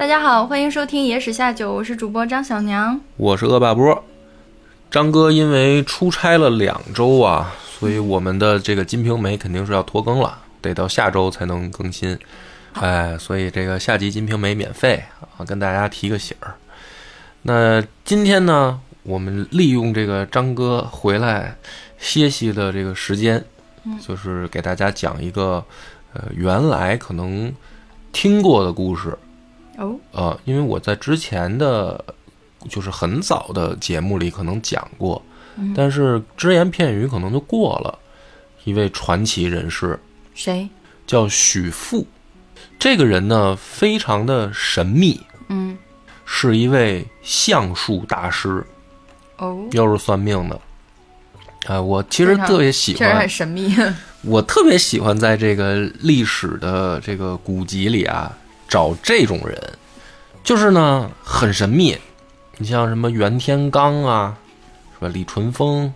大家好，欢迎收听野史下酒，我是主播张小娘，我是恶霸波。张哥因为出差了2周啊，所以我们的这个《金瓶梅》肯定是要拖更了，得到下周才能更新。哎，所以这个下集《金瓶梅》免费啊，跟大家提个醒儿。那今天呢，我们利用这个张哥回来歇息的这个时间，就是给大家讲一个原来可能听过的故事。因为我在之前的就是很早的节目里可能讲过，但是只言片语可能就过了。一位传奇人士，谁？叫许富。这个人呢非常的神秘，是一位相术大师，又是算命的。我其实特别喜欢，确实很神秘。我特别喜欢在这个历史的这个古籍里啊找这种人，就是呢很神秘。你像什么袁天罡啊，是吧？李淳风，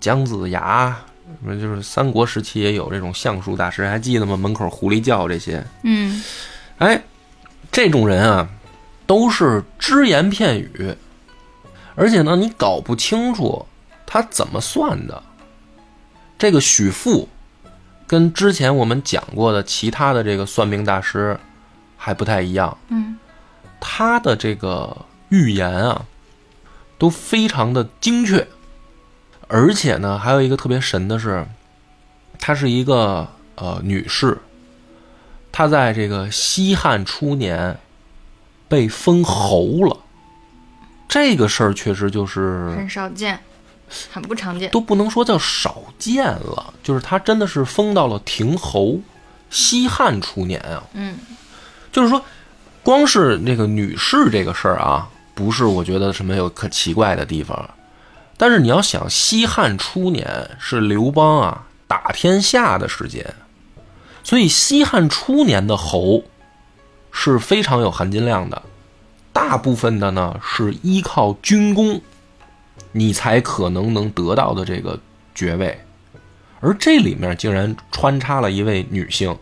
姜子牙，什么就是三国时期也有这种相术大师，还记得吗？门口狐狸叫这些，哎，这种人啊，都是只言片语，而且呢，你搞不清楚他怎么算的。这个许富，跟之前我们讲过的其他的这个算命大师还不太一样，他的这个预言啊，都非常的精确，而且呢，还有一个特别神的是，她是一个女士，她在这个西汉初年被封侯了，这个事儿确实就是很少见，很不常见，都不能说叫少见了，就是她真的是封到了亭侯，西汉初年啊，就是说光是那个女士这个事儿啊，不是我觉得什么有可奇怪的地方，但是你要想西汉初年是刘邦啊打天下的时间，所以西汉初年的侯是非常有含金量的，大部分的呢是依靠军功你才可能得到的这个爵位，而这里面竟然穿插了一位女性，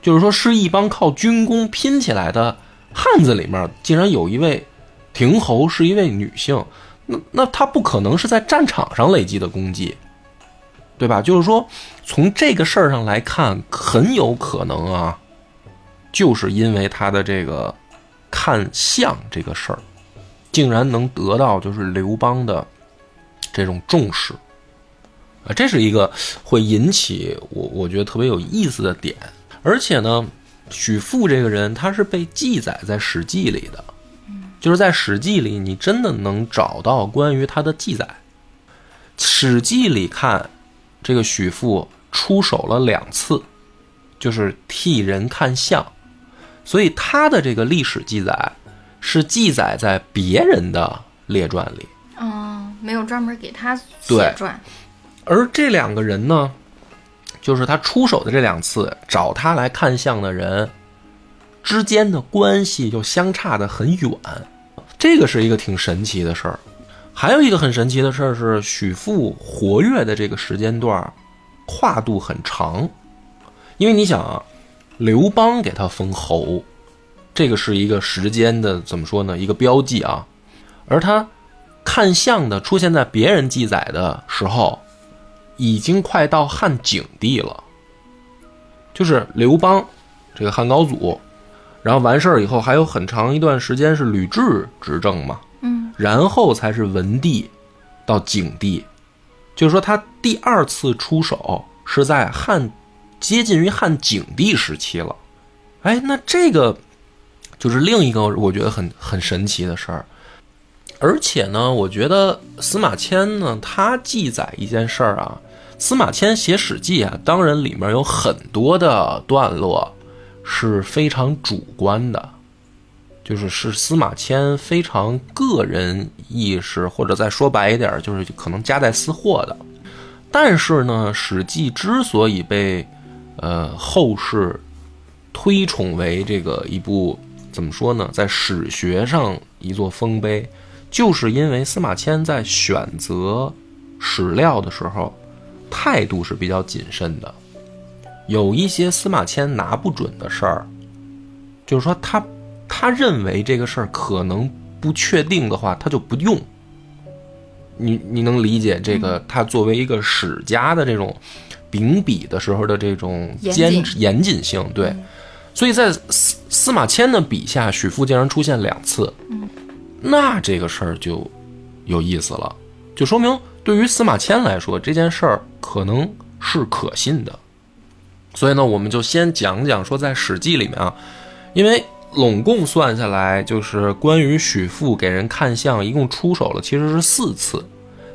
就是说是一帮靠军功拼起来的汉子里面竟然有一位亭侯是一位女性，那她不可能是在战场上累积的功绩，对吧？就是说从这个事儿上来看，很有可能啊就是因为她的这个看相这个事儿竟然能得到就是刘邦的这种重视啊，这是一个会引起我觉得特别有意思的点。而且呢，许富这个人他是被记载在《史记》里的，就是在《史记》里你真的能找到关于他的记载。《史记》里看这个许富出手了2次，就是替人看相，所以他的这个历史记载是记载在别人的列传里，没有专门给他写传。而这两个人呢，就是他出手的这2次找他来看相的人之间的关系就相差得很远，这个是一个挺神奇的事儿。还有一个很神奇的事儿是，许富活跃的这个时间段跨度很长，因为你想啊，刘邦给他封侯，这个是一个时间的怎么说呢，一个标记啊，而他看相的出现在别人记载的时候已经快到汉景帝了，就是刘邦这个汉高祖，然后完事儿以后还有很长一段时间是吕雉执政嘛，然后才是文帝到景帝，就是说他第2次出手是在汉接近于汉景帝时期了。哎，那这个就是另一个我觉得很神奇的事儿。而且呢，我觉得司马迁呢，他记载一件事儿啊，司马迁写《史记》啊，当然里面有很多的段落是非常主观的，就是司马迁非常个人意识，或者再说白一点，就是可能夹带私货的。但是呢，《史记》之所以被后世推崇为这个一部怎么说呢，在史学上一座丰碑，就是因为司马迁在选择史料的时候态度是比较谨慎的。有一些司马迁拿不准的事儿，就是说他他认为这个事儿可能不确定的话，他就不用。你能理解这个他作为一个史家的这种秉笔的时候的这种严谨性，对。所以在司马迁的笔下，许父竟然出现两次，那这个事儿就有意思了，就说明对于司马迁来说，这件事儿可能是可信的。所以呢，我们就先讲讲说在《史记》里面啊，因为拢共算下来，就是关于许父给人看相一共出手了其实是4次，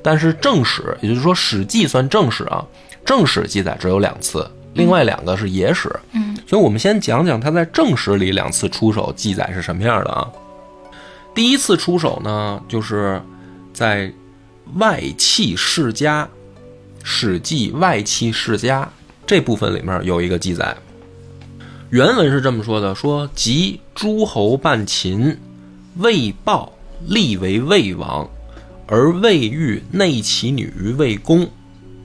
但是正史，也就是说《史记》算正史啊，正史记载只有2次，另外2个是野史。所以我们先讲讲他在正史里2次出手记载是什么样的啊。第一次出手呢，就是在外戚世家，史记外戚世家这部分里面有一个记载，原文是这么说的，说即诸侯伴秦，魏豹立为魏王，而魏欲内其女于魏公，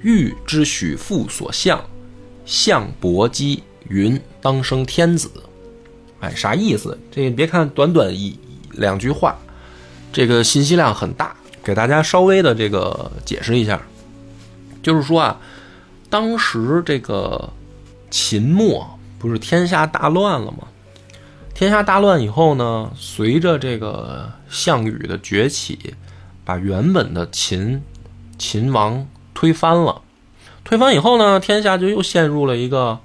欲之许父所相，相伯姬云当生天子。哎，啥意思？这别看短短2句话，这个信息量很大，给大家稍微的这个解释一下。就是说啊，当时这个秦末不是天下大乱了吗？天下大乱以后呢，随着这个项羽的崛起，把原本的秦王推翻了。推翻以后呢，天下就又陷入了一个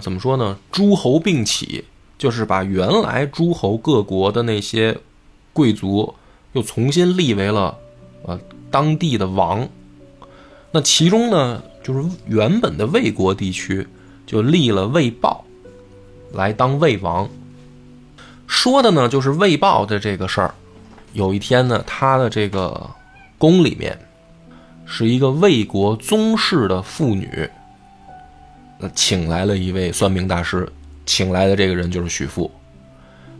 怎么说呢，诸侯并起，就是把原来诸侯各国的那些贵族又重新立为了当地的王。那其中呢，就是原本的魏国地区就立了魏豹来当魏王。说的呢就是魏豹的这个事儿，有一天呢，他的这个宫里面是一个魏国宗室的妇女，请来了一位算命大师，请来的这个人就是许父。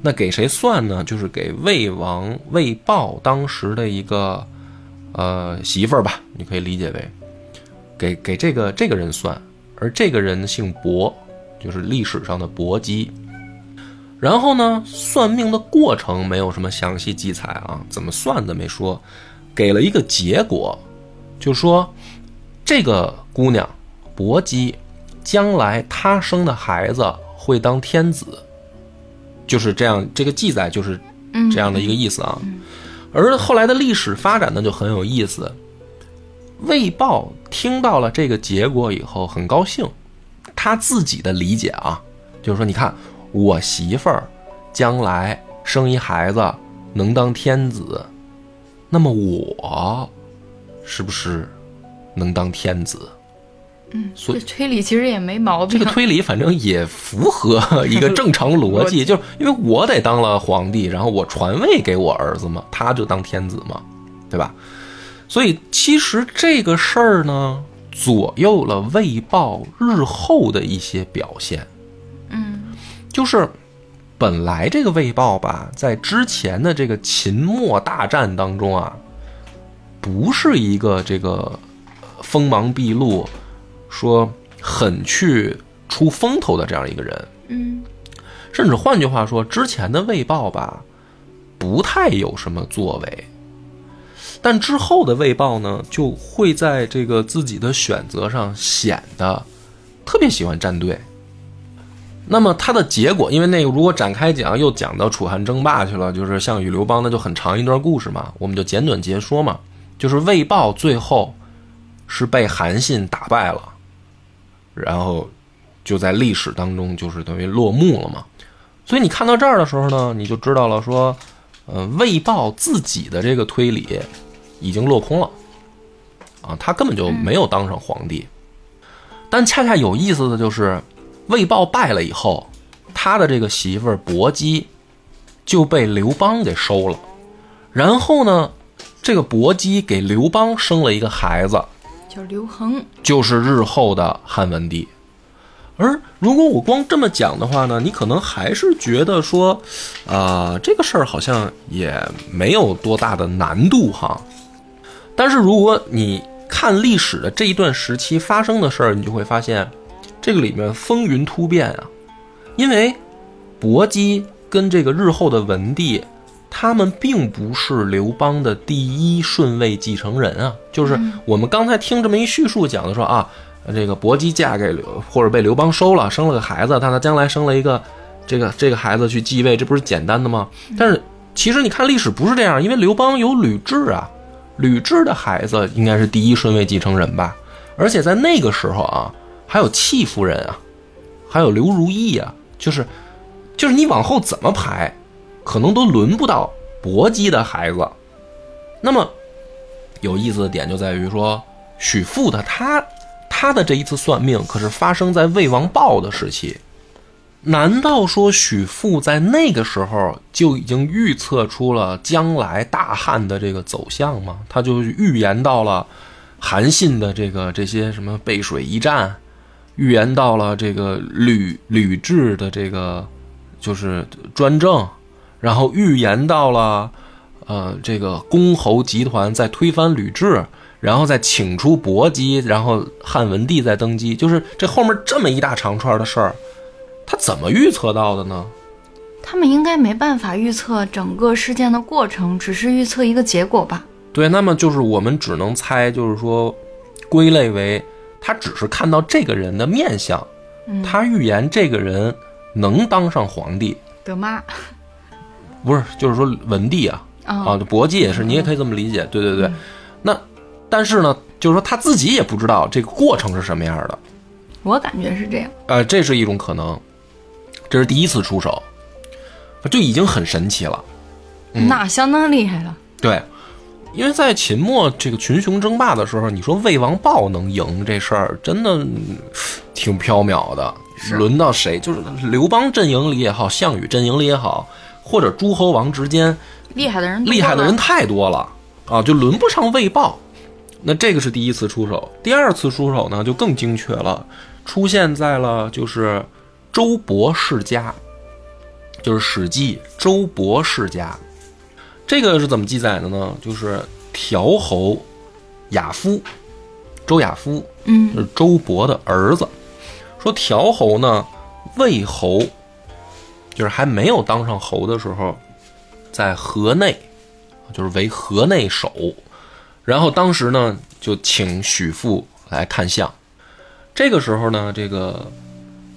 那给谁算呢？就是给魏王魏豹当时的一个媳妇儿吧，你可以理解为给这个人算。而这个人姓伯，就是历史上的伯姬。然后呢，算命的过程没有什么详细记载啊，怎么算的没说，给了一个结果，就说这个姑娘伯姬将来她生的孩子会当天子，就是这样，这个记载就是这样的一个意思啊。而后来的历史发展呢就很有意思，魏豹听到了这个结果以后很高兴，他自己的理解啊，就是说你看我媳妇儿将来生一孩子能当天子，那么我是不是能当天子？所以这推理其实也没毛病，这个推理反正也符合一个正常逻辑，就是因为我得当了皇帝，然后我传位给我儿子嘛，他就当天子嘛，对吧？所以其实这个事儿呢，左右了魏豹日后的一些表现。就是本来这个魏豹吧，在之前的这个秦末大战当中啊，不是一个这个锋芒毕露，说很去出风头的这样一个人。甚至换句话说，之前的魏豹吧不太有什么作为，但之后的魏豹呢就会在这个自己的选择上显得特别喜欢站队。那么他的结果，因为那个如果展开讲又讲到楚汉争霸去了，就是项羽刘邦，那就很长一段故事嘛，我们就简短截说嘛。就是魏豹最后是被韩信打败了，然后就在历史当中就是等于落幕了嘛。所以你看到这儿的时候呢，你就知道了说魏豹自己的这个推理已经落空了啊，他根本就没有当上皇帝。但恰恰有意思的就是魏豹败了以后，他的这个媳妇儿伯姬就被刘邦给收了，然后呢这个伯姬给刘邦生了一个孩子，叫刘恒，就是日后的汉文帝。而如果我光这么讲的话呢，你可能还是觉得说这个事儿好像也没有多大的难度哈。但是如果你看历史的这一段时期发生的事儿，你就会发现这个里面风云突变啊。因为伯姬跟这个日后的文帝，他们并不是刘邦的第一顺位继承人啊。就是我们刚才听这么一叙述讲的说啊，这个伯姬嫁给或者被刘邦收了，生了个孩子，但他将来生了一个这个孩子去继位，这不是简单的吗？但是其实你看历史不是这样，因为刘邦有吕雉啊，吕雉的孩子应该是第一顺位继承人吧。而且在那个时候啊，还有戚夫人啊，还有刘如意啊，就是你往后怎么排，可能都轮不到伯姬的孩子。那么有意思的点就在于说，许父的他的这一次算命可是发生在魏王豹的时期。难道说许父在那个时候就已经预测出了将来大汉的这个走向吗？他就预言到了韩信的这些什么背水一战，预言到了这个吕雉的这个就是专政，然后预言到了这个公侯集团在推翻吕雉，然后再请出伯姬，然后汉文帝再登基，就是这后面这么一大长串的事儿。他怎么预测到的呢？他们应该没办法预测整个事件的过程，只是预测一个结果吧。对，那么就是我们只能猜，就是说归类为他只是看到这个人的面相，他预言这个人能当上皇帝。德妈不是，就是说文帝啊，啊，伯姬也是，你也可以这么理解。对对对，那但是呢，就是说他自己也不知道这个过程是什么样的。我感觉是这样，这是一种可能。这是第一次出手，就已经很神奇了，那相当厉害了。对，因为在秦末这个群雄争霸的时候，你说魏王豹能赢这事儿，真的挺缥缈的。轮到谁，就是刘邦阵营里也好，项羽阵营里也好，或者诸侯王之间，厉害的人太多了啊，就轮不上魏豹。那这个是第一次出手。第二次出手呢，就更精确了，出现在了就是周勃世家，就是史记周勃世家。这个是怎么记载的呢？就是条侯亚夫，周亚夫，就是周勃的儿子。说条侯呢，魏侯就是还没有当上侯的时候，在河内，就是为河内守。然后当时呢，就请许父来看相。这个时候呢，这个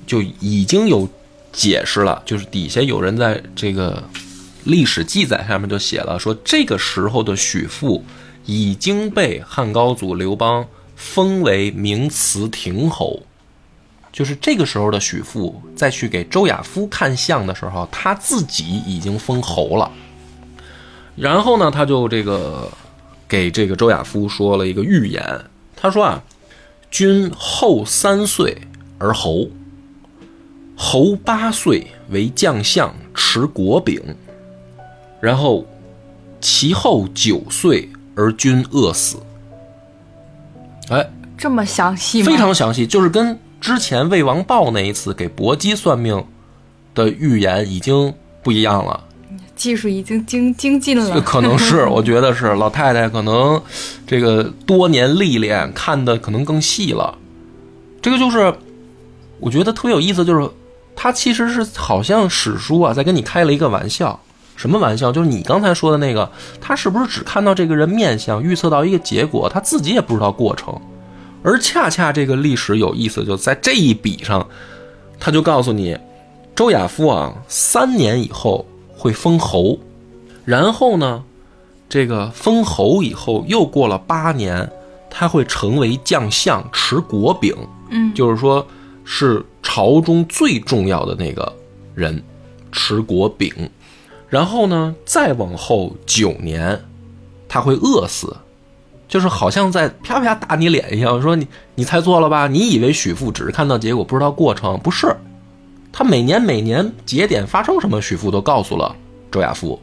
就已经有解释了，就是底下有人在这个历史记载上面就写了，说这个时候的许父已经被汉高祖刘邦封为明祠亭侯。就是这个时候的许父再去给周亚夫看相的时候，他自己已经封侯了。然后呢，他就这个给这个周亚夫说了一个预言，他说啊，君后3岁而侯，侯8岁为将相，持国柄，然后其后9岁而君饿死。哎，这么详细吗？非常详细，就是跟之前魏王豹那一次给伯姬算命的预言已经不一样了。技术已经精进了，可能是我觉得是老太太可能这个多年历练看的可能更细了。这个就是我觉得特别有意思，就是他其实是好像史书啊在跟你开了一个玩笑。什么玩笑？就是你刚才说的那个，他是不是只看到这个人面相预测到一个结果，他自己也不知道过程。而恰恰这个历史有意思，就在这一笔上，他就告诉你周亚夫啊3年以后会封侯，然后呢，这个封侯以后又过了8年，他会成为将相，持国柄，就是说是朝中最重要的那个人，持国柄。然后呢，再往后9年，他会饿死，就是好像在啪啪打你脸一样，说你猜错了吧？你以为许父只是看到结果，不知道过程，不是。他每年节点发生什么，许父都告诉了周亚夫。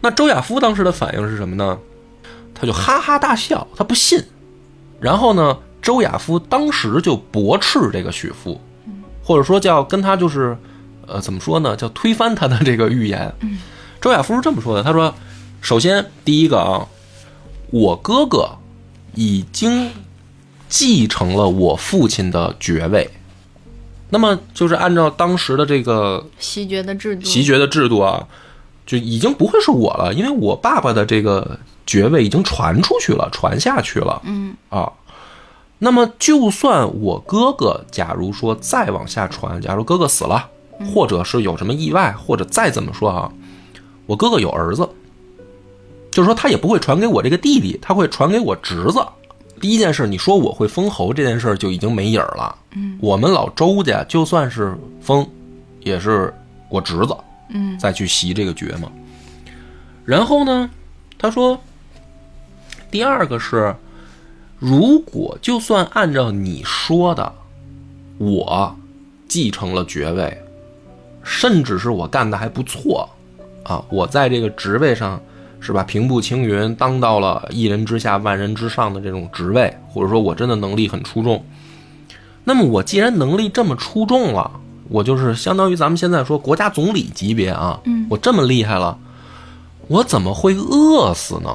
那周亚夫当时的反应是什么呢？他就哈哈大笑，他不信。然后呢，周亚夫当时就驳斥这个许父，或者说叫跟他就是怎么说呢，叫推翻他的这个预言。周亚夫是这么说的，他说：首先第一个啊，我哥哥已经继承了我父亲的爵位。那么就是按照当时的这个席爵的制度啊，就已经不会是我了，因为我爸爸的这个爵位已经传出去了，传下去了。嗯啊，那么就算我哥哥假如说再往下传，假如哥哥死了，或者是有什么意外，或者再怎么说啊，我哥哥有儿子，就是说他也不会传给我这个弟弟，他会传给我侄子。第一件事，你说我会封侯这件事就已经没影了。嗯，我们老周家就算是封，也是我侄子，嗯，再去袭这个爵嘛。然后呢，他说，第二个是，如果就算按照你说的，我继承了爵位，甚至是我干的还不错啊，我在这个职位上。是吧？平步青云，当到了一人之下万人之上的这种职位，或者说我真的能力很出众。那么我既然能力这么出众了，我就是相当于咱们现在说国家总理级别啊，我这么厉害了，我怎么会饿死呢？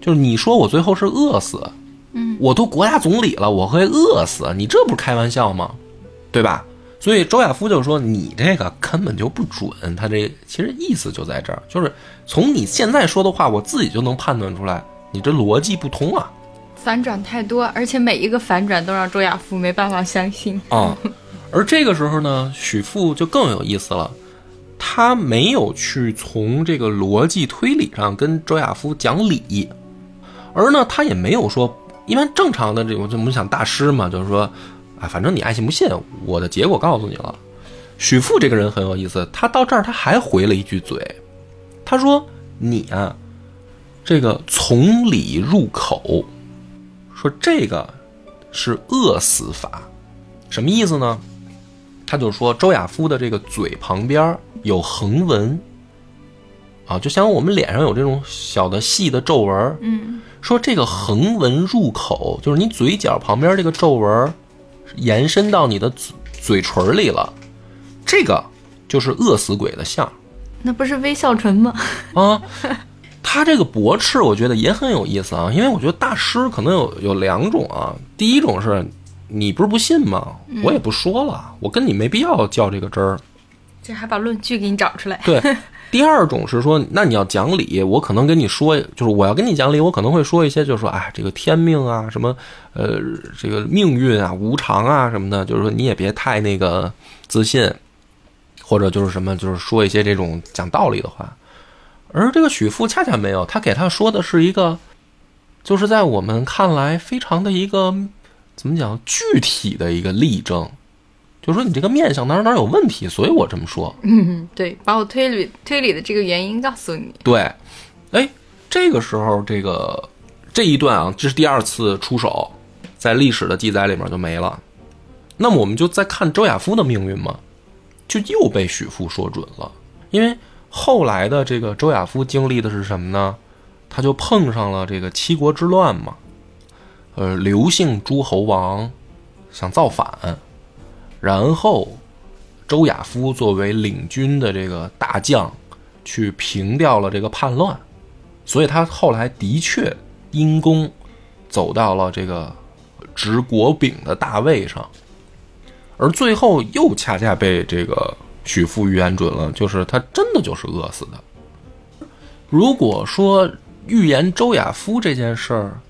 就是你说我最后是饿死，我都国家总理了，我会饿死？你这不是开玩笑吗？对吧？所以周亚夫就说你这个根本就不准，他这其实意思就在这儿，就是从你现在说的话，我自己就能判断出来，你这逻辑不通啊，反转太多，而且每一个反转都让周亚夫没办法相信啊、嗯。而这个时候呢，许父就更有意思了，他没有去从这个逻辑推理上跟周亚夫讲理，而呢他也没有说，一般正常的这种我们想大师嘛，就是说。啊，反正你爱信不信，我的结果告诉你了。许父这个人很有意思，他到这儿他还回了一句嘴，他说你啊，这个从理入口，说这个是饿死法，什么意思呢？他就说周亚夫的这个嘴旁边有横纹啊，就像我们脸上有这种小的细的皱纹，说这个横纹入口，就是你嘴角旁边这个皱纹延伸到你的嘴唇里了，这个就是饿死鬼的相，那不是微笑唇吗？啊，他这个驳斥我觉得也很有意思啊，因为我觉得大师可能有两种啊，第一种是你不是不信吗？我也不说了，我跟你没必要较这个真儿，这还把论据给你找出来。对，第二种是说，那你要讲理，我可能跟你说，就是我要跟你讲理，我可能会说一些，就是说，哎，这个天命啊，什么，这个命运啊，无常啊什么的，就是说你也别太那个自信，或者就是什么，就是说一些这种讲道理的话。而这个许父恰恰没有，他给他说的是一个，就是在我们看来非常的一个怎么讲具体的一个例证。就说你这个面相哪有问题，所以我这么说。嗯，对，把我推理的这个原因告诉你。对，哎，这个时候这一段啊，这是第二次出手，在历史的记载里面就没了。那么我们就再看周亚夫的命运嘛，就又被许父说准了。因为后来的这个周亚夫经历的是什么呢？他就碰上了这个七国之乱嘛，刘姓诸侯王想造反。然后周亚夫作为领军的这个大将去平掉了这个叛乱，所以他后来的确因功走到了这个执国柄的大位上，而最后又恰恰被这个许父预言准了，就是他真的就是饿死的。如果说预言周亚夫这件事儿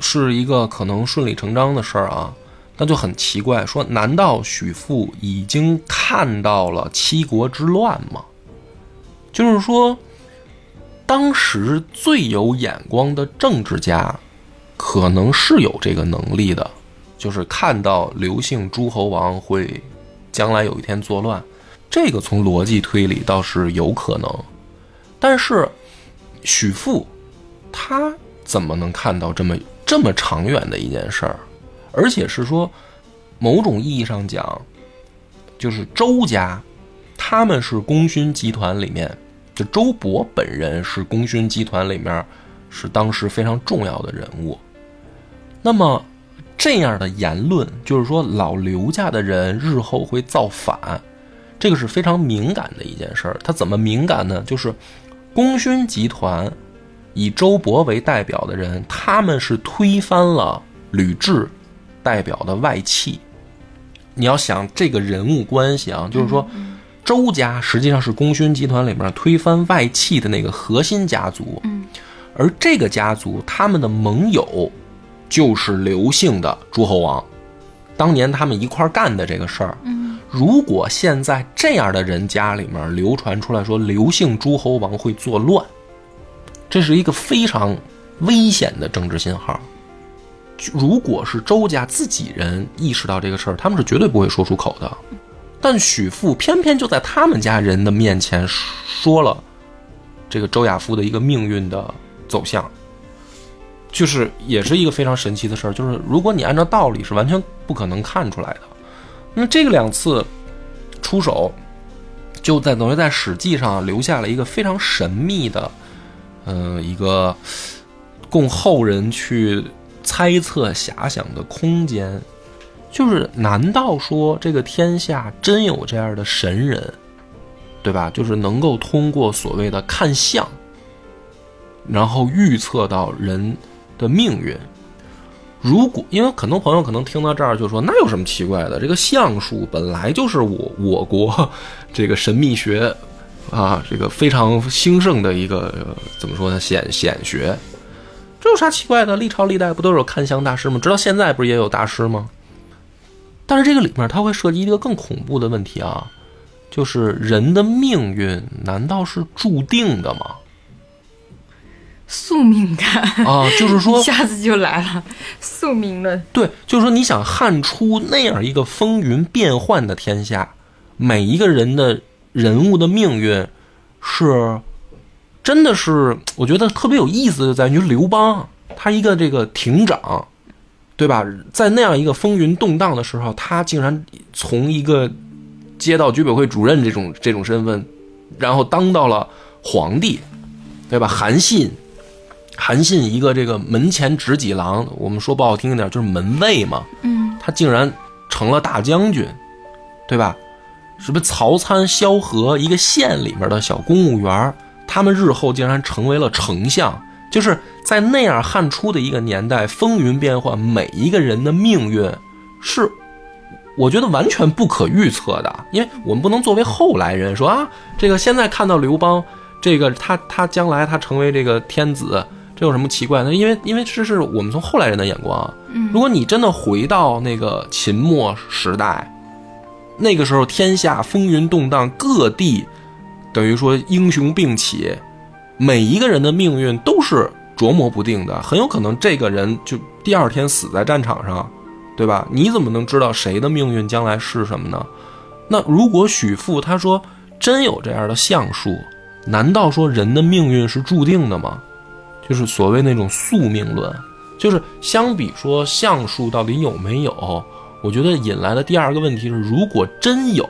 是一个可能顺理成章的事儿啊，那就很奇怪，说难道许父已经看到了七国之乱吗？就是说当时最有眼光的政治家可能是有这个能力的，就是看到刘姓诸侯王会将来有一天作乱，这个从逻辑推理倒是有可能，但是许父他怎么能看到这么长远的一件事儿？而且是说某种意义上讲，就是周家他们是功勋集团里面，就周勃本人是功勋集团里面是当时非常重要的人物，那么这样的言论就是说老刘家的人日后会造反，这个是非常敏感的一件事儿。他怎么敏感呢？就是功勋集团以周勃为代表的人，他们是推翻了吕雉代表的外戚，你要想这个人物关系啊，就是说周家实际上是功勋集团里面推翻外戚的那个核心家族，而这个家族他们的盟友就是刘姓的诸侯王，当年他们一块干的这个事儿。如果现在这样的人家里面流传出来说刘姓诸侯王会作乱，这是一个非常危险的政治信号。如果是周家自己人意识到这个事儿，他们是绝对不会说出口的，但许父偏偏就在他们家人的面前说了这个周亚夫的一个命运的走向，就是也是一个非常神奇的事儿，就是如果你按照道理是完全不可能看出来的。那这个两次出手就在等于在史记上留下了一个非常神秘的一个供后人去猜测遐想的空间，就是难道说这个天下真有这样的神人，对吧？就是能够通过所谓的看相然后预测到人的命运。如果因为很多朋友可能听到这儿就说那有什么奇怪的，这个相术本来就是我国这个神秘学啊，这个非常兴盛的一个怎么说呢，显学，这有啥奇怪的？历朝历代不都有看相大师吗？直到现在不是也有大师吗？但是这个里面它会涉及一个更恐怖的问题啊，就是人的命运难道是注定的吗？宿命感啊，就是说一下子就来了，宿命论。对，就是说你想汉初那样一个风云变幻的天下，每一个人的人物的命运是真的是我觉得特别有意思的在于刘邦，他一个这个亭长，对吧？在那样一个风云动荡的时候，他竟然从一个街道居委会主任这种身份，然后当到了皇帝，对吧？韩信一个这个门前执戟郎，我们说不好听一点就是门卫嘛，他竟然成了大将军，对吧？什么曹参、萧何，一个县里面的小公务员，他们日后竟然成为了丞相。就是在那样汉初的一个年代，风云变幻，每一个人的命运是我觉得完全不可预测的，因为我们不能作为后来人说啊，这个现在看到刘邦，这个他将来他成为这个天子，这有什么奇怪的？因为这是我们从后来人的眼光啊。如果你真的回到那个秦末时代，那个时候天下风云动荡，各地等于说英雄并起，每一个人的命运都是琢磨不定的，很有可能这个人就第二天死在战场上，对吧？你怎么能知道谁的命运将来是什么呢？那如果许父他说真有这样的相术，难道说人的命运是注定的吗？就是所谓那种宿命论。就是相比说相术到底有没有，我觉得引来的第二个问题是，如果真有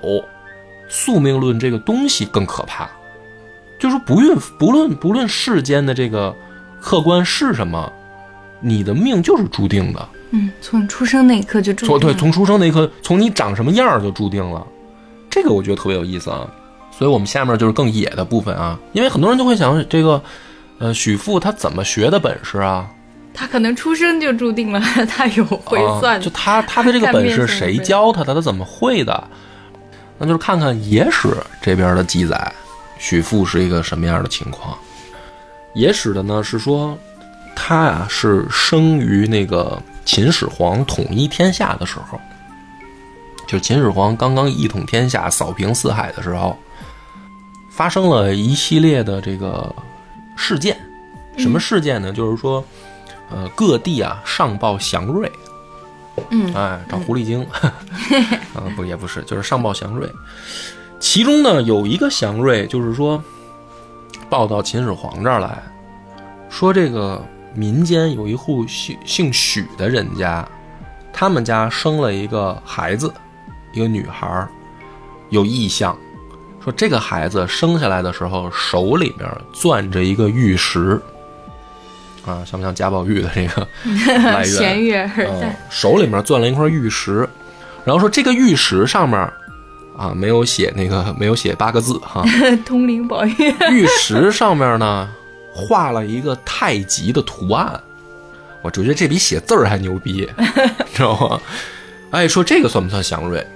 宿命论这个东西更可怕，就是不论世间的这个客观是什么，你的命就是注定的。从出生那一刻就注定了。对，从出生那一刻，从你长什么样就注定了。这个我觉得特别有意思啊。所以我们下面就是更野的部分啊，因为很多人就会想这个许父他怎么学的本事啊？他可能出生就注定了他有会算、就他的这个本事谁教他的，他怎么会的？那就是看看野史这边的记载，许父是一个什么样的情况。野史的呢是说他呀、是生于那个秦始皇统一天下的时候，就是秦始皇刚刚一统天下扫平四海的时候，发生了一系列的这个事件。什么事件呢？就是说各地啊上报祥瑞，找狐狸精也不是，就是上报祥瑞。其中呢有一个祥瑞就是说报到秦始皇这儿来，说这个民间有一户姓许的人家，他们家生了一个孩子，一个女孩，有异象，说这个孩子生下来的时候手里面攥着一个玉石啊，像不像贾宝玉的这个来源弦月耳带、手里面攥了一块玉石，然后说这个玉石上面啊没有写八个字哈，通灵宝玉玉石上面呢画了一个太极的图案，我觉得这比写字还牛逼，知道吗？哎，说这个算不算祥瑞？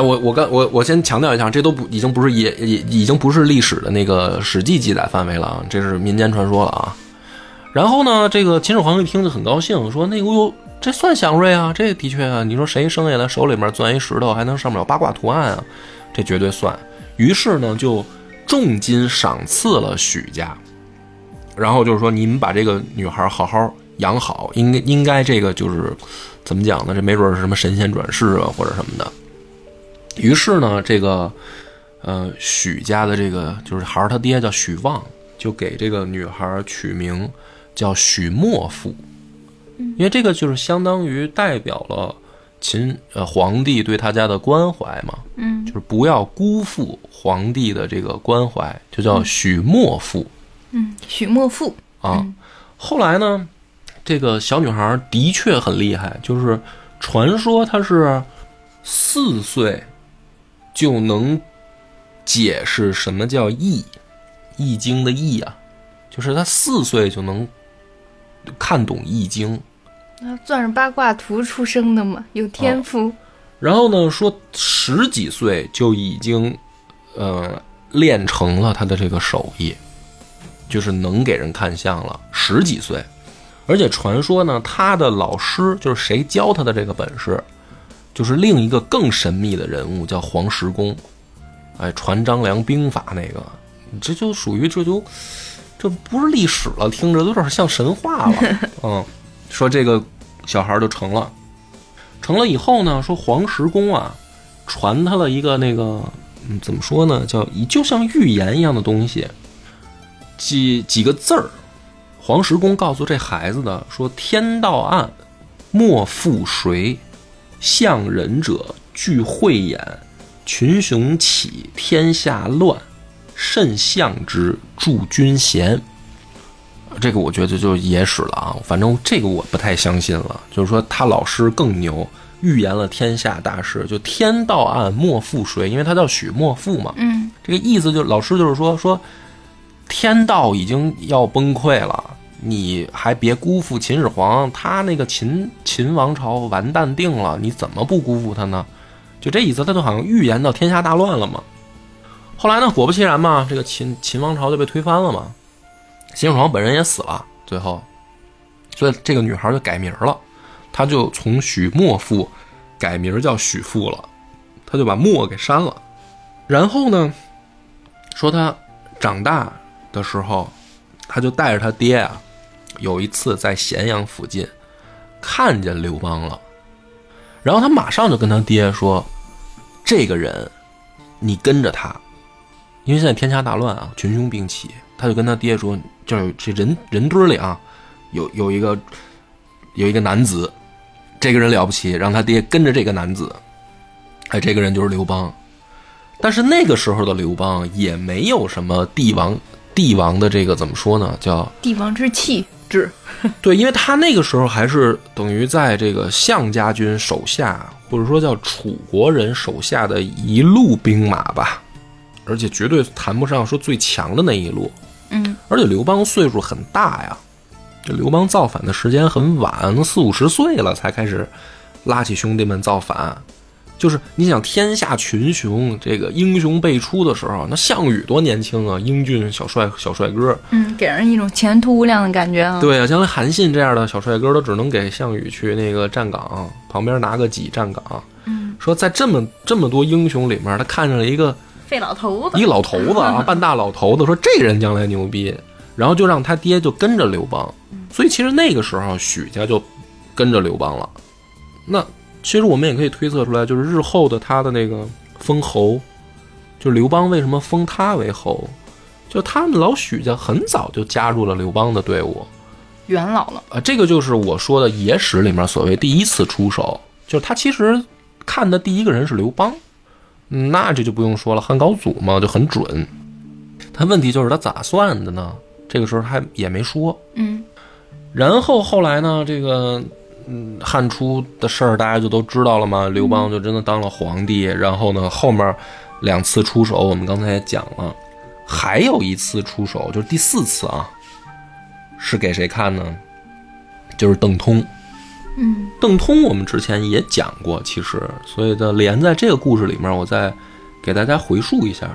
我先强调一下，这都不已经不是历史的那个史记记载范围了，这是民间传说了啊。然后呢，这个秦始皇一听就很高兴，说那个哟，这算祥瑞啊，这的确啊，你说谁生下来手里面攥一石头，还能上面有八卦图案啊，这绝对算。于是呢，就重金赏赐了许家，然后就是说你们把这个女孩好好养好，应该这个就是怎么讲呢？这没准是什么神仙转世啊，或者什么的。于是呢，这个许家的这个就是孩儿他爹叫许旺，就给这个女孩取名叫许莫府，因为这个就是相当于代表了皇帝对他家的关怀嘛，就是不要辜负皇帝的这个关怀，就叫许莫府。许莫府啊。后来呢，这个小女孩的确很厉害，就是传说她是4岁就能解释什么叫易经的易啊，就是她4岁就能看懂易经。那算是八卦图出生的嘛，有天赋。然后呢，说10几岁就已经练成了她的这个手艺，就是能给人看相了，10几岁。而且传说呢，她的老师就是谁教她的这个本事，就是另一个更神秘的人物，叫黄石公。哎，传张良兵法那个，这就属于这不是历史了，听着有点像神话了。说这个小孩就成了以后呢，说黄石公啊，传他了一个那个怎么说呢，叫就像预言一样的东西，几个字儿。黄石公告诉这孩子的说：“天道暗，莫复谁？向人者俱慧眼，群雄起，天下乱，慎相之，助君贤。”这个我觉得就野史了啊，反正这个我不太相信了。就是说他老师更牛，预言了天下大事，就天道暗莫复谁，因为他叫许莫复嘛。这个意思就老师就是说天道已经要崩溃了，你还别辜负秦始皇，他那个秦王朝完蛋定了，你怎么不辜负他呢？就这意思，他就好像预言到天下大乱了嘛。后来呢，果不其然嘛，这个秦王朝就被推翻了嘛。秦始皇本人也死了，最后，所以这个女孩就改名了，她就从许墨妇改名叫许妇了，她就把墨给删了。然后呢，说她长大的时候，她就带着她爹啊，有一次在咸阳附近看见刘邦了，然后她马上就跟她爹说：“这个人，你跟着他，因为现在天下大乱啊，群雄并起。”他就跟他爹说，就是这人堆里啊，有一个男子，这个人了不起，让他爹跟着这个男子。哎，这个人就是刘邦。但是那个时候的刘邦也没有什么帝王的这个怎么说呢，叫帝王之气质。对，因为他那个时候还是等于在这个项家军手下，或者说叫楚国人手下的一路兵马吧，而且绝对谈不上说最强的那一路。而且刘邦岁数很大呀，这刘邦造反的时间很晚，40-50岁了才开始拉起兄弟们造反。就是你想天下群雄，这个英雄辈出的时候，那项羽多年轻啊，英俊小帅哥，给人一种前途无量的感觉啊。对啊，像韩信这样的小帅哥都只能给项羽去那个站岗，旁边拿个戟站岗。说在这么多英雄里面，他看上了一个废老头子，一老头子啊，半大老头子，说这人将来牛逼，然后就让他爹就跟着刘邦。所以其实那个时候许家就跟着刘邦了。那其实我们也可以推测出来，就是日后的他的那个封侯，就刘邦为什么封他为侯，就他们老许家很早就加入了刘邦的队伍，元老了啊。这个就是我说的野史里面所谓第一次出手，就是他其实看的第一个人是刘邦。那这就不用说了，汉高祖嘛，就很准。他问题就是他咋算的呢？这个时候他也没说。然后后来呢，这个汉初的事儿大家就都知道了嘛，刘邦就真的当了皇帝。然后呢，后面2次出手我们刚才也讲了，还有一次出手就是第4次啊，是给谁看呢？就是邓通。嗯，邓通我们之前也讲过，其实所以的连在这个故事里面，我再给大家回述一下。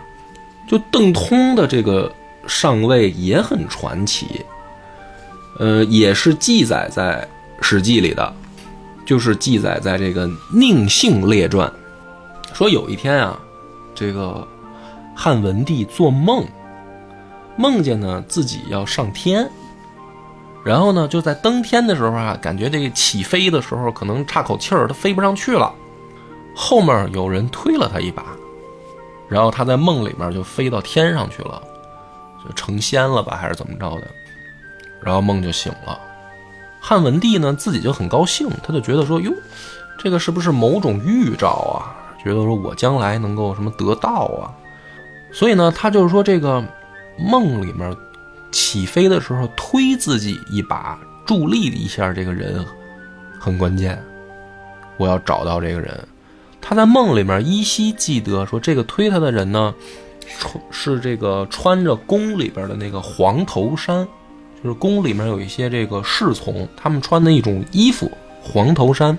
就邓通的这个上位也很传奇，也是记载在史记里的，就是记载在这个宁姓列传。说有一天啊，这个汉文帝做梦，梦见呢自己要上天，然后呢就在登天的时候啊，感觉这个起飞的时候可能差口气儿，他飞不上去了，后面有人推了他一把，然后他在梦里面就飞到天上去了，就成仙了吧还是怎么着的，然后梦就醒了。汉文帝呢自己就很高兴，他就觉得说哟，这个是不是某种预兆啊，觉得说我将来能够什么得道啊，所以呢他就是说这个梦里面起飞的时候推自己一把，助力一下这个人很关键，我要找到这个人。他在梦里面依稀记得说这个推他的人呢是这个穿着宫里边的那个黄头衫，就是宫里面有一些这个侍从他们穿的一种衣服，黄头衫。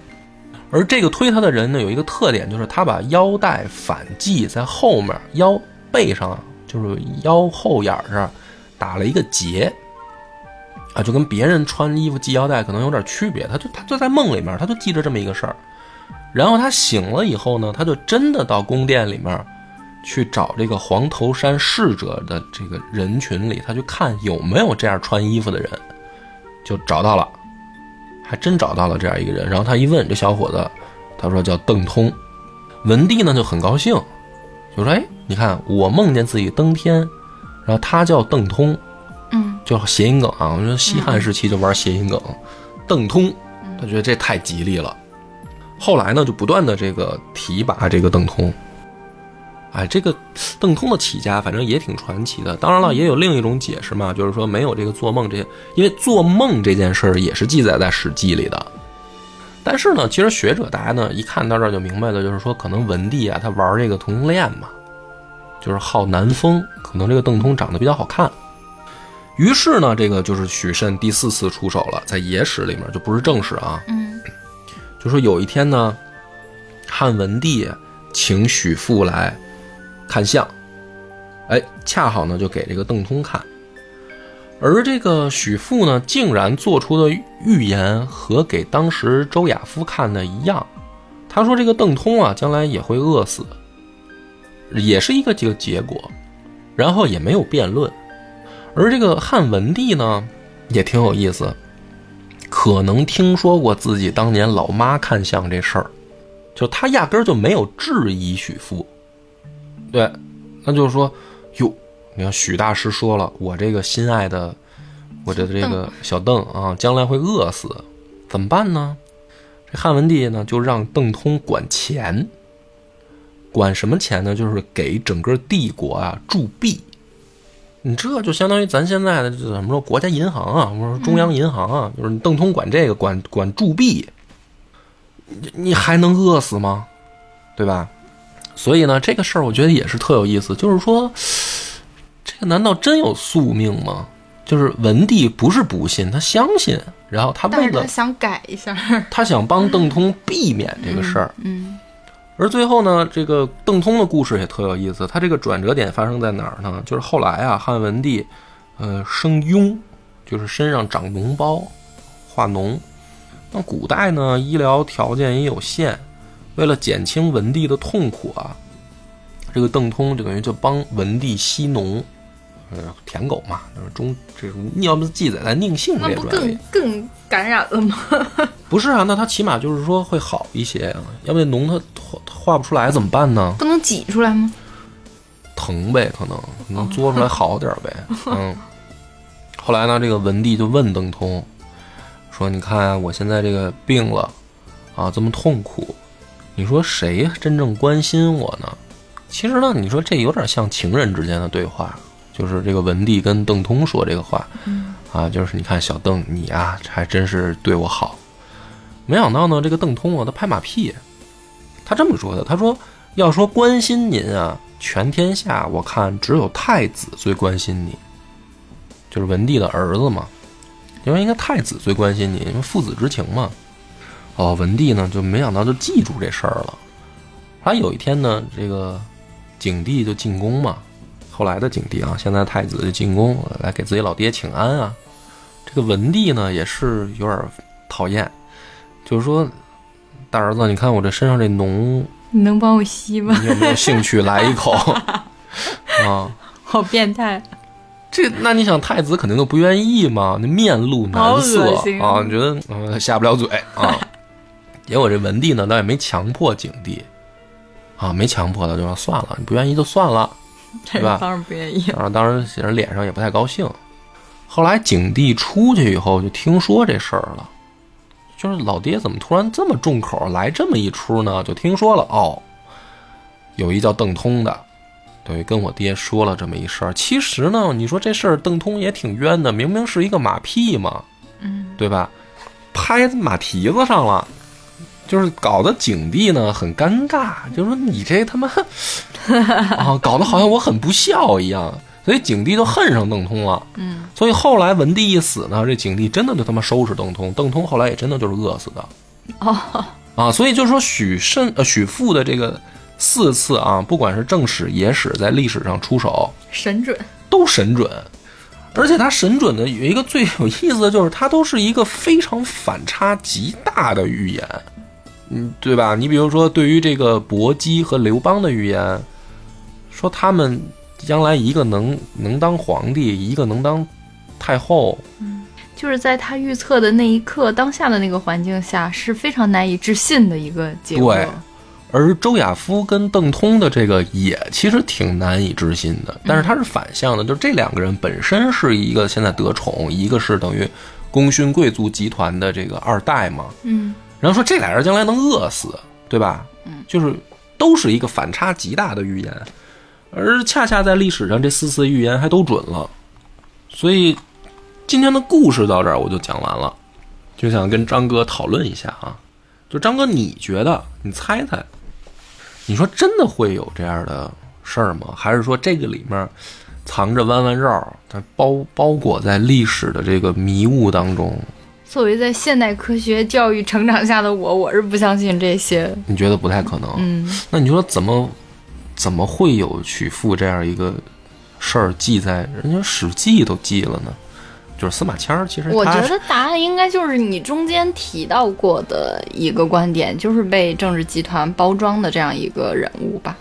而这个推他的人呢有一个特点，就是他把腰带反系在后面，腰背上就是腰后眼上打了一个结啊，就跟别人穿衣服系腰带可能有点区别。他就在梦里面他就记着这么一个事儿，然后他醒了以后呢，他就真的到宫殿里面去找这个黄头山侍者的这个人群里，他去看有没有这样穿衣服的人，就找到了，还真找到了这样一个人。然后他一问这小伙子，他说叫邓通。文帝呢就很高兴，就说哎，你看我梦见自己登天，然后他叫邓通，嗯，就谐音梗啊，我说西汉时期就玩谐音梗，邓通，他觉得这太吉利了。后来呢，就不断的这个提拔这个邓通。哎，这个邓通的起家，反正也挺传奇的。当然了，也有另一种解释嘛，就是说没有这个做梦这些，因为做梦这件事儿也是记载在《史记》里的。但是呢，其实学者大家呢一看到这儿就明白了，就是说可能文帝啊他玩这个同性恋嘛，就是好男风，可能这个邓通长得比较好看。于是呢，这个就是许慎第四次出手了，在野史里面就不是正史啊，嗯，就说有一天呢，汉文帝请许父来看相，哎，恰好呢就给这个邓通看，而这个许父呢竟然做出的预言和给当时周亚夫看的一样，他说这个邓通啊将来也会饿死，也是一个这个结果，然后也没有辩论。而这个汉文帝呢也挺有意思，可能听说过自己当年老妈看相这事儿，就他压根儿就没有质疑许父。对，那就是说哟，你看许大师说了，我这个心爱的我的这个小邓啊将来会饿死，怎么办呢？这汉文帝呢就让邓通管钱，管什么钱呢？就是给整个帝国啊铸币。你这就相当于咱现在的怎么说国家银行啊，或者说中央银行啊，就是你邓通管这个管铸币，你还能饿死吗？对吧？所以呢这个事儿我觉得也是特有意思，就是说这个难道真有宿命吗？就是文帝不是不信，他相信，然后他为了他想改一下，他想帮邓通避免这个事儿。嗯，而最后呢这个邓通的故事也特有意思，他这个转折点发生在哪儿呢？就是后来啊汉文帝生痈，就是身上长脓包化脓。那古代呢医疗条件也有限，为了减轻文帝的痛苦啊，这个邓通就等于就帮文帝吸脓，舔狗嘛，这是要不记载在宁姓这传，那不更感染了吗？不是啊，那他起码就是说会好一些啊，要不然脓它化不出来怎么办呢？不能挤出来吗？疼呗，可能嘬出来好点呗。嗯，后来呢，这个文帝就问邓通说：“你看啊，我现在这个病了啊，这么痛苦。”你说谁真正关心我呢？其实呢，你说这有点像情人之间的对话，就是这个文帝跟邓通说这个话，啊，就是你看小邓你啊，还真是对我好。没想到呢，这个邓通啊，他拍马屁，他这么说的，他说要说关心您啊，全天下我看只有太子最关心你，就是文帝的儿子嘛，因为应该太子最关心你，因为父子之情嘛。文帝呢就没想到就记住这事儿了。他有一天呢，这个景帝就进宫嘛，后来的景帝啊，现在太子就进宫来给自己老爹请安啊。这个文帝呢也是有点讨厌，就是说大儿子，你看我这身上这脓，你能帮我吸吗？你有没有兴趣来一口？啊，好变态！这那你想，太子肯定都不愿意嘛，那面露难色啊，你觉得下不了嘴啊。结果这文帝呢，倒也没强迫景帝啊，没强迫他，就说算了，你不愿意就算了，对吧？当然不愿意啊，当然人脸上也不太高兴。后来景帝出去以后，就听说这事儿了，就是老爹怎么突然这么重口，来这么一出呢？就听说了哦，有一叫邓通的。对，跟我爹说了这么一事儿。其实呢，你说这事儿邓通也挺冤的，明明是一个马屁嘛，对吧？拍马蹄子上了，就是搞得景帝呢很尴尬，就是说你这他妈啊，搞得好像我很不孝一样，所以景帝就恨上邓通了。所以后来文帝一死呢，这景帝真的就他妈收拾邓通，邓通后来也真的就是饿死的。啊，所以就是说许富的这个。4次啊，不管是正史野史，在历史上出手神准，都神准。而且他神准的有一个最有意思的就是，他都是一个非常反差极大的预言，对吧？你比如说，对于这个薄姬和刘邦的预言，说他们将来一个能当皇帝，一个能当太后。就是在他预测的那一刻，当下的那个环境下，是非常难以置信的一个结果。对。而周亚夫跟邓通的这个也其实挺难以置信的，但是他是反向的，就是这两个人本身是一个现在得宠，一个是等于功勋贵族集团的这个二代嘛，然后说这俩人将来能饿死，对吧？就是都是一个反差极大的预言，而恰恰在历史上这4次预言还都准了，所以今天的故事到这儿我就讲完了，就想跟张哥讨论一下啊，就张哥你觉得，你猜猜。你说真的会有这样的事儿吗？还是说这个里面藏着弯弯绕，它包裹在历史的这个迷雾当中？作为在现代科学教育成长下的我是不相信这些。你觉得不太可能？那你说怎么会有许富这样一个事儿记在人家《史记》都记了呢？就是司马迁，其实我觉得答案应该就是你中间提到过的一个观点，就是被政治集团包装的这样一个人物吧。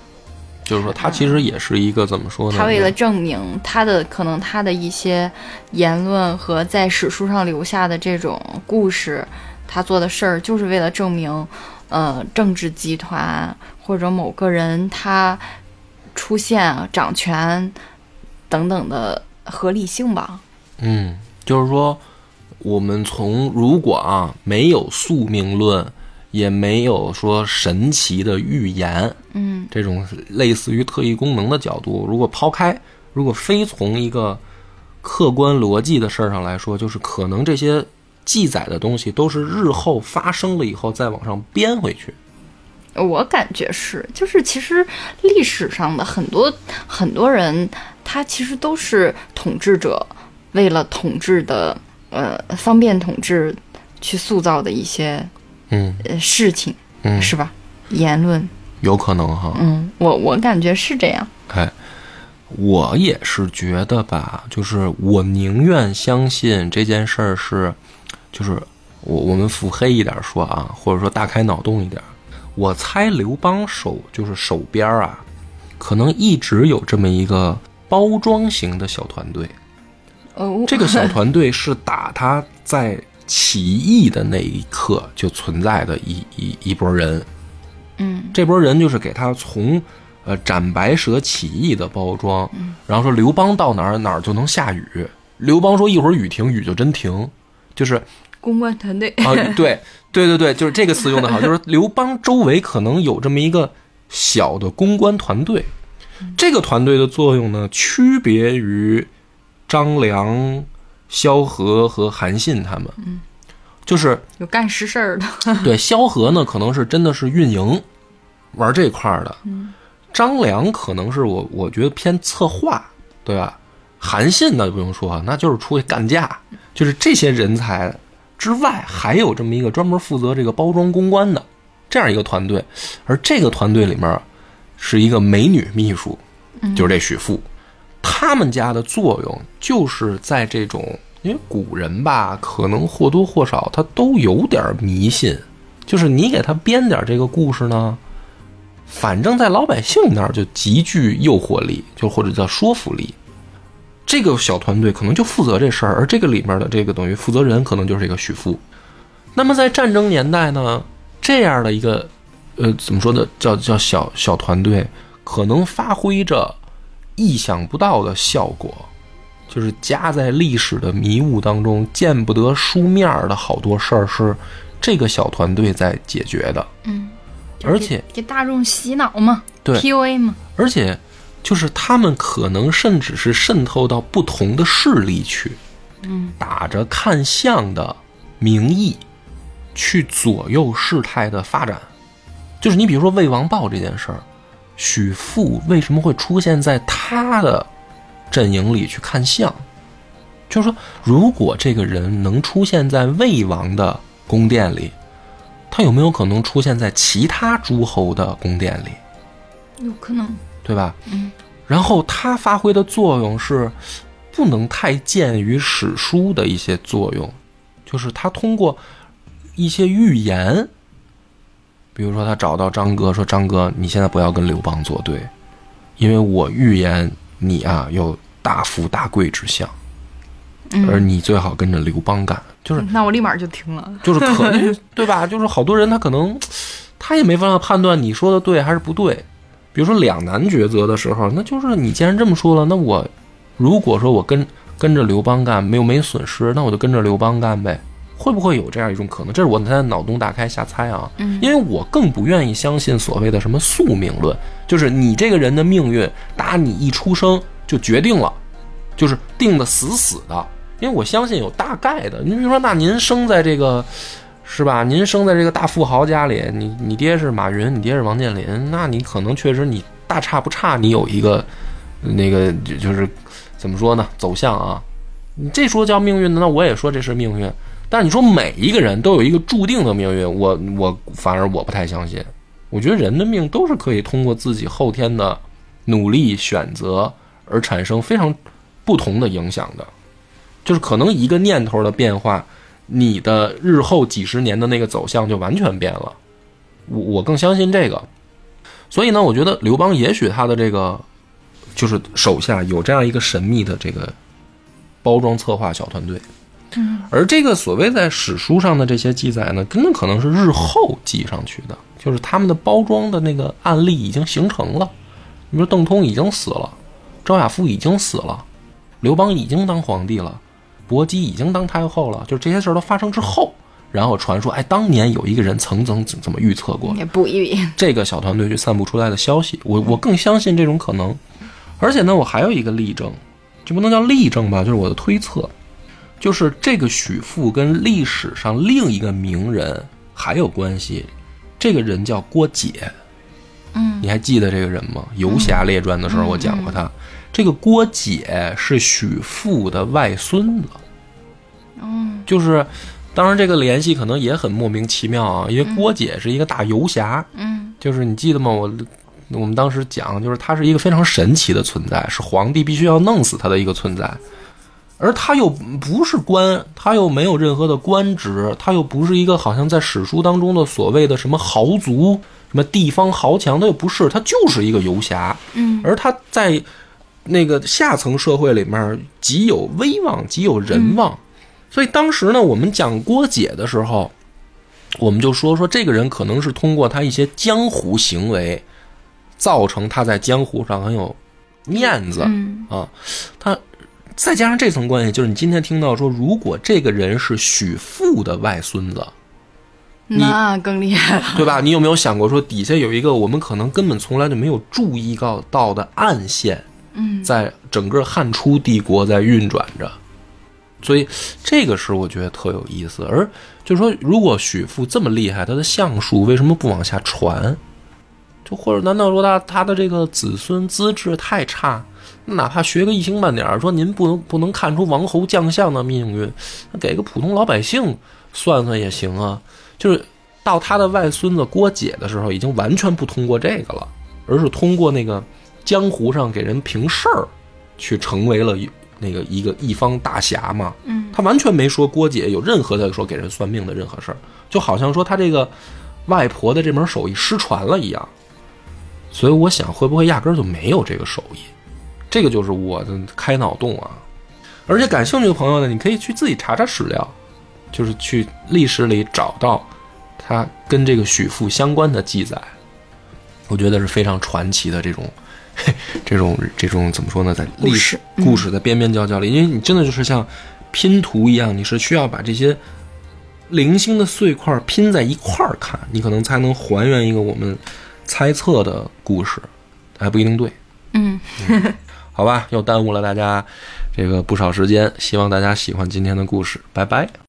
就是说他其实也是一个怎么说呢，他为了证明他的可能，他的一些言论和在史书上留下的这种故事，他做的事儿就是为了证明政治集团或者某个人他出现掌权等等的合理性吧。就是说我们从如果没有宿命论，也没有说神奇的预言，这种类似于特异功能的角度，如果抛开，如果非从一个客观逻辑的事儿上来说，就是可能这些记载的东西都是日后发生了以后再往上编回去。我感觉是，就是其实历史上的很多人，他其实都是统治者。为了统治的方便统治去塑造的一些事情，是吧？言论有可能哈。我感觉是这样。我也是觉得吧，就是我宁愿相信这件事儿是，就是我们腹黑一点说啊，或者说大开脑洞一点，我猜刘邦手边可能一直有这么一个包装型的小团队。这个小团队是打他在起义的那一刻就存在的一波人，这波人就是给他从斩白蛇起义的包装，然后说刘邦到哪儿哪儿就能下雨，刘邦说一会儿雨停，雨就真停，就是公关团队啊，对，就是这个词用的好，就是刘邦周围可能有这么一个小的公关团队，这个团队的作用呢，区别于。张良、萧何和韩信他们，就是有干实事儿的。对，萧何呢，可能是真的是运营，玩这块儿的。张良可能是我觉得偏策划，对吧？韩信呢不用说，那就是出去干架，就是这些人才之外，还有这么一个专门负责这个包装公关的这样一个团队，而这个团队里面是一个美女秘书，就是这许富，他们家的作用就是在这种，因为古人吧，可能或多或少他都有点迷信，就是你给他编点这个故事呢，反正在老百姓那儿就极具诱惑力，就或者叫说服力。这个小团队可能就负责这事儿，而这个里面的这个等于负责人可能就是一个许富。那么在战争年代呢，这样的一个怎么说呢，叫小团队，可能发挥着意想不到的效果，就是夹在历史的迷雾当中见不得书面的好多事儿是这个小团队在解决的。嗯，而且给大众洗脑嘛，对 PUA 嘛，而且就是他们可能甚至是渗透到不同的势力去，打着看相的名义去左右事态的发展。就是你比如说魏王豹这件事儿，许富为什么会出现在他的阵营里去看相？就是说如果这个人能出现在魏王的宫殿里，他有没有可能出现在其他诸侯的宫殿里？有可能，对吧？嗯，然后它发挥的作用是不能太见于史书的一些作用，就是它通过一些预言，比如说他找到张哥说：“张哥，你现在不要跟刘邦作对，因为我预言你啊有大富大贵之相，而你最好跟着刘邦干。”就是那我立马就听了，就是可能对吧？就是好多人他可能他也没办法判断你说的对还是不对。比如说两难抉择的时候，那就是你既然这么说了，那我如果说我跟着刘邦干没有没损失，那我就跟着刘邦干呗，会不会有这样一种可能？这是我现在脑洞大开瞎猜啊，因为我更不愿意相信所谓的什么宿命论，就是你这个人的命运打你一出生就决定了，就是定的死死的。因为我相信有大概的，你比如说那您生在这个，是吧？您生在这个大富豪家里，你爹是马云，你爹是王健林，那你可能确实你大差不差，你有一个那个就是怎么说呢走向啊？你这说叫命运的，那我也说这是命运。但是你说每一个人都有一个注定的命运，我反而我不太相信。我觉得人的命都是可以通过自己后天的努力选择而产生非常不同的影响的，就是可能一个念头的变化，你的日后几十年的那个走向就完全变了。我更相信这个。所以呢，我觉得刘邦也许他的这个就是手下有这样一个神秘的这个包装策划小团队。而这个所谓在史书上的这些记载呢，根本可能是日后记上去的，就是他们的包装的那个案例已经形成了。你说邓通已经死了，周亚夫已经死了，刘邦已经当皇帝了，伯姬已经当太后了，就是这些事儿都发生之后，然后传说，哎，当年有一个人曾怎么预测过，也不一这个小团队去散布出来的消息，我更相信这种可能。而且呢，我还有一个例证，就不能叫例证吧，就是我的推测，就是这个许富跟历史上另一个名人还有关系，这个人叫郭解，你还记得这个人吗？游侠列传的时候我讲过他。这个郭解是许富的外孙子，就是当然这个联系可能也很莫名其妙啊，因为郭解是一个大游侠，就是你记得吗？我们当时讲，就是他是一个非常神奇的存在，是皇帝必须要弄死他的一个存在，而他又不是官，他又没有任何的官职，他又不是一个好像在史书当中的所谓的什么豪族、什么地方豪强，他又不是，他就是一个游侠，而他在那个下层社会里面极有威望，极有人望，所以当时呢，我们讲郭解的时候，我们就说这个人可能是通过他一些江湖行为，造成他在江湖上很有面子啊。他再加上这层关系，就是你今天听到说，如果这个人是许富的外孙子，那更厉害了，对吧？你有没有想过说，底下有一个我们可能根本从来就没有注意到的暗线？在整个汉初帝国在运转着，所以这个是我觉得特有意思。而就是说，如果许富这么厉害，他的相术为什么不往下传？就或者难道说他的这个子孙资质太差，哪怕学个一星半点，说您不能看出王侯将相的命运，给个普通老百姓算算也行啊。就是到他的外孙子郭解的时候，已经完全不通过这个了，而是通过那个江湖上给人评事儿，去成为了那个一个一方大侠嘛。嗯，他完全没说郭解有任何的说给人算命的任何事儿，就好像说他这个外婆的这门手艺失传了一样。所以我想，会不会压根儿就没有这个手艺？这个就是我的开脑洞啊。而且感兴趣的朋友呢，你可以去自己查查史料，就是去历史里找到他跟这个许父相关的记载，我觉得是非常传奇的这种怎么说呢，在历史故事的边边角角里，因为你真的就是像拼图一样，你是需要把这些零星的碎块拼在一块儿看，你可能才能还原一个我们猜测的故事，还不一定对。嗯，好吧，又耽误了大家这个不少时间，希望大家喜欢今天的故事，拜拜。